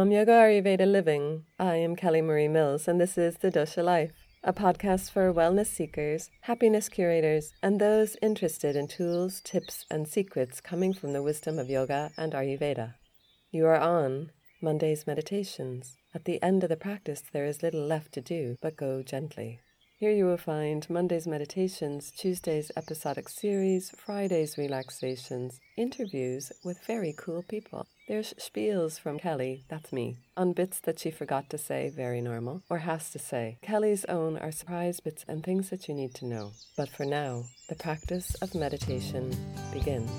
From Yoga Ayurveda Living, I am Kelly Marie Mills, and this is The Dosha Life, a podcast for wellness seekers, happiness curators, and those interested in tools, tips, and secrets coming from the wisdom of yoga and Ayurveda. You are on Monday's meditations. At the end of the practice, there is little left to do, but go gently. Here you will find Monday's meditations, Tuesday's episodic series, Friday's relaxations, interviews with very cool people. There's spiels from Kelly, that's me, on bits that she forgot to say, very normal, or has to say. Kelly's own are surprise bits and things that you need to know. But for now, the practice of meditation begins.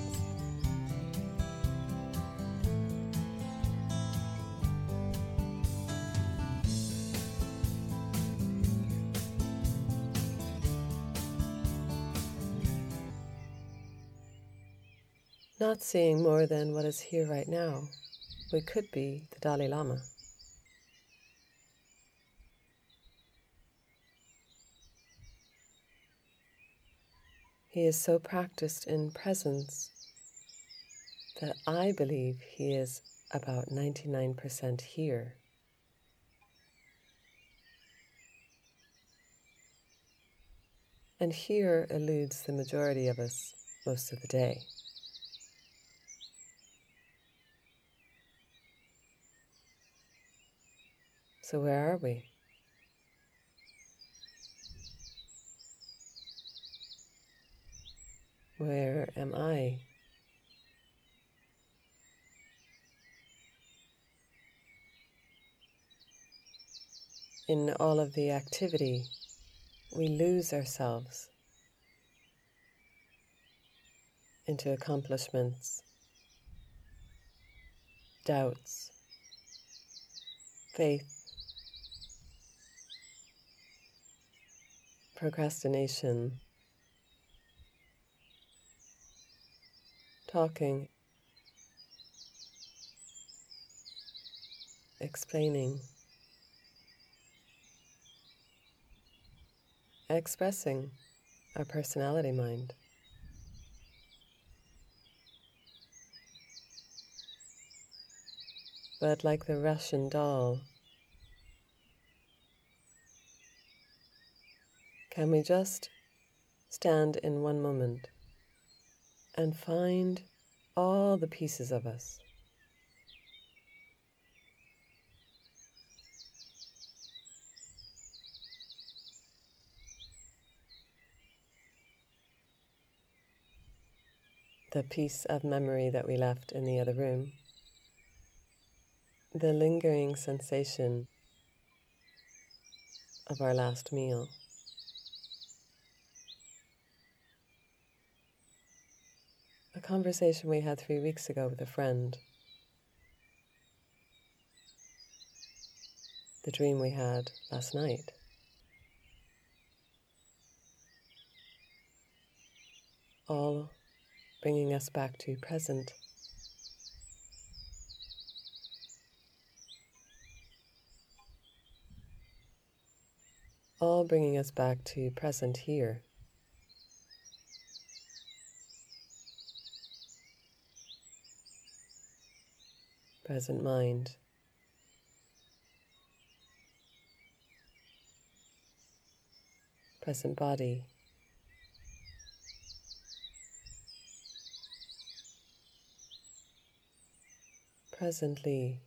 Not seeing more than what is here right now, we could be the Dalai Lama. He is so practiced in presence that I believe he is about 99% here. And here eludes the majority of us most of the day. So where are we? Where am I? In all of the activity, we lose ourselves into accomplishments, doubts, faith, procrastination, talking, explaining, expressing our personality mind. But like the Russian doll, can we just stand in one moment and find all the pieces of us? The piece of memory that we left in the other room, the lingering sensation of our last meal, a conversation we had 3 weeks ago with a friend, the dream we had last night. All bringing us back to present. All bringing us back to present here. Present mind. Present body. Presently.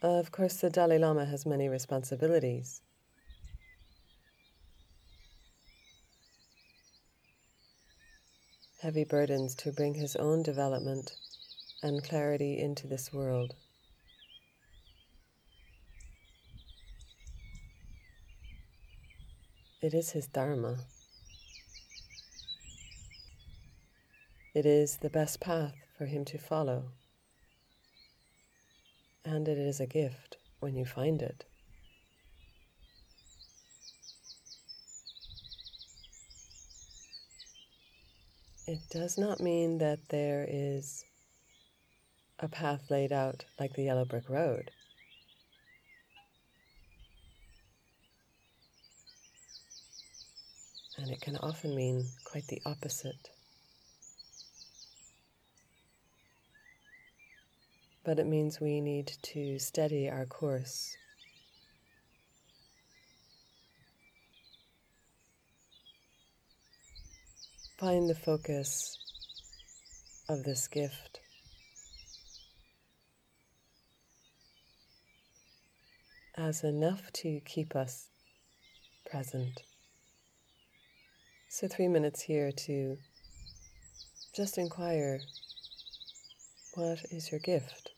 Of course, the Dalai Lama has many responsibilities. Heavy burdens to bring his own development and clarity into this world. It is his dharma. It is the best path for him to follow. And it is a gift when you find it. It does not mean that there is a path laid out like the yellow brick road. and it can often mean quite the opposite. But it means we need to steady our course. Find the focus of this gift. As enough to keep us present. So 3 minutes here to just inquire, what is your gift?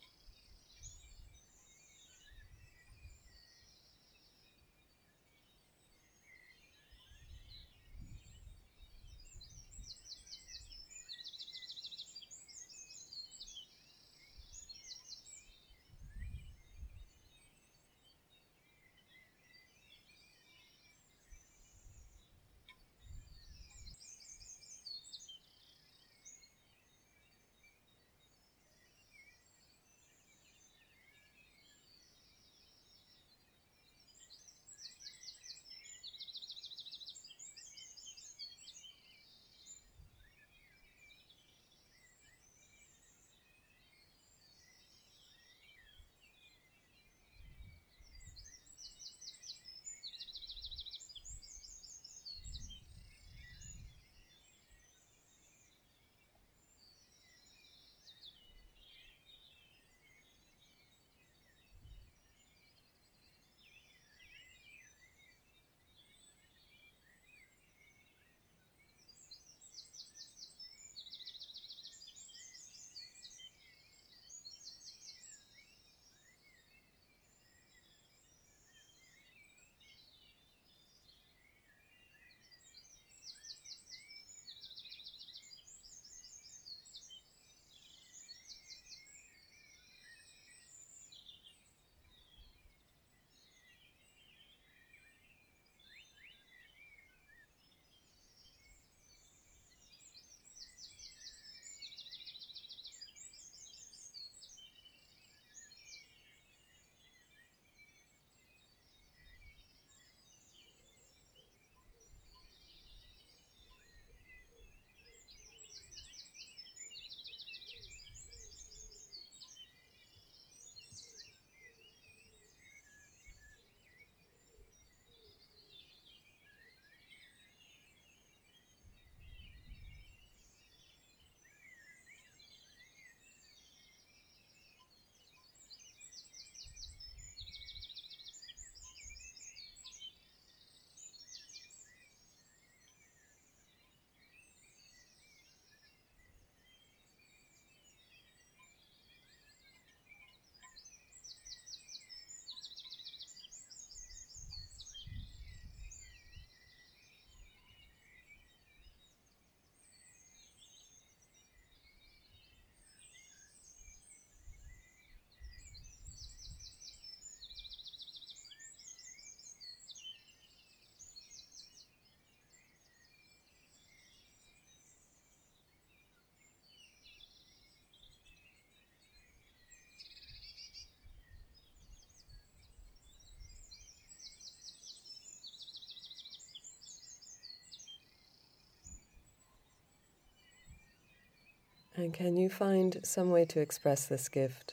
And can you find some way to express this gift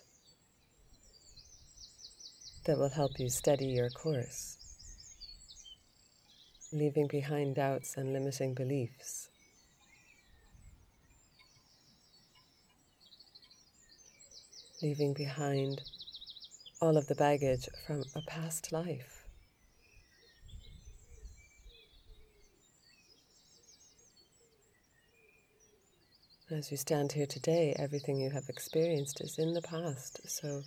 that will help you steady your course, leaving behind doubts and limiting beliefs? Leaving behind all of the baggage from a past life. As you stand here today, everything you have experienced is in the past, so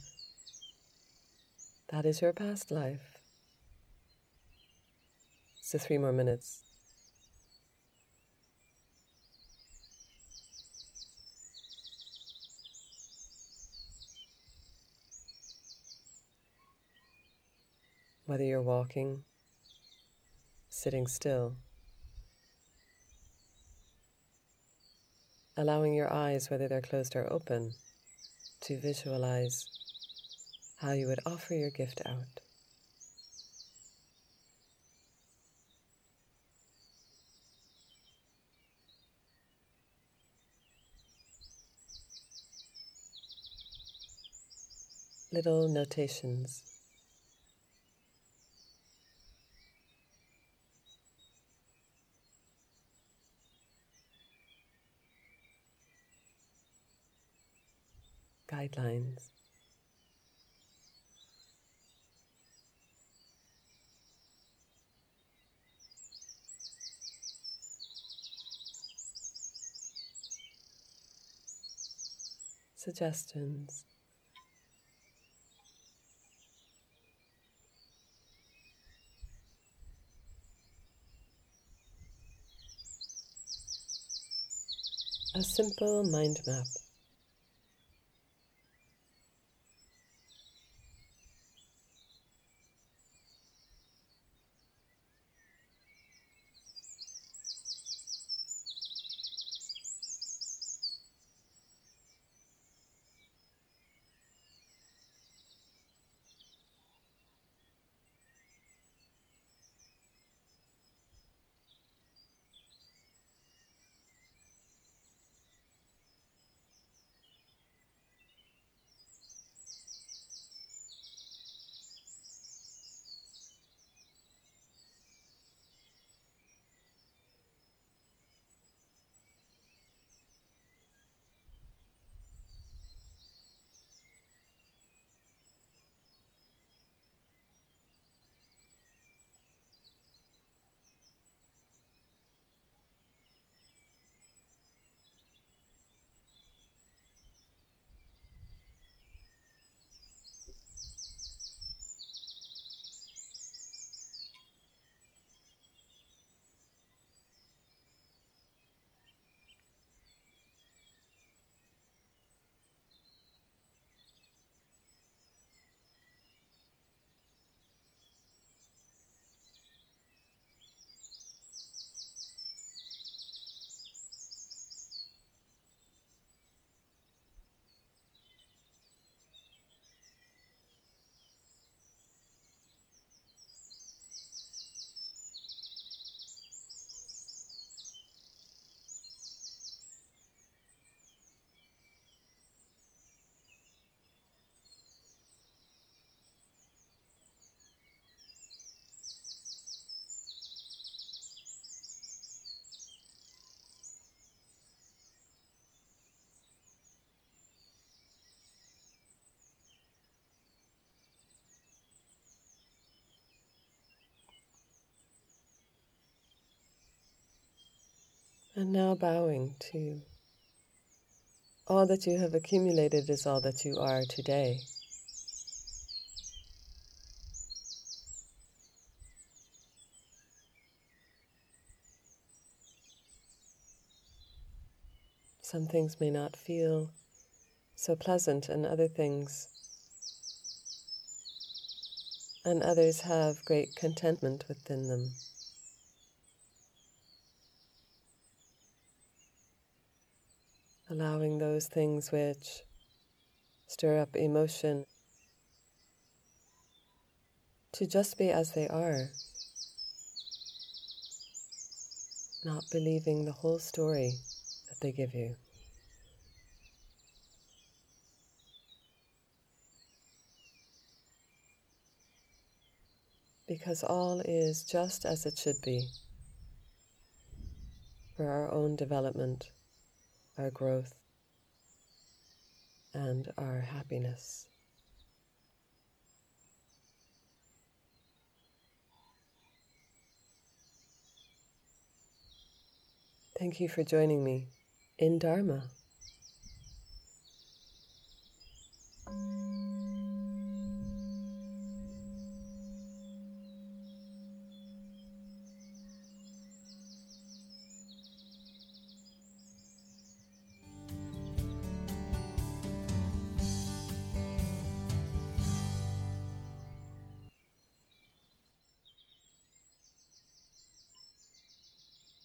that is your past life. So 3 more minutes. Whether you're walking, sitting still, allowing your eyes, whether they're closed or open, to visualize how you would offer your gift out. little notations. Guidelines. Suggestions. A simple mind map. And now bowing to all that you have accumulated is all that you are today. Some things may not feel so pleasant, and other things, and others have great contentment within them. Allowing those things which stir up emotion to just be as they are, not believing the whole story that they give you. Because all is just as it should be for our own development, our growth, and our happiness. Thank you for joining me in Dharma.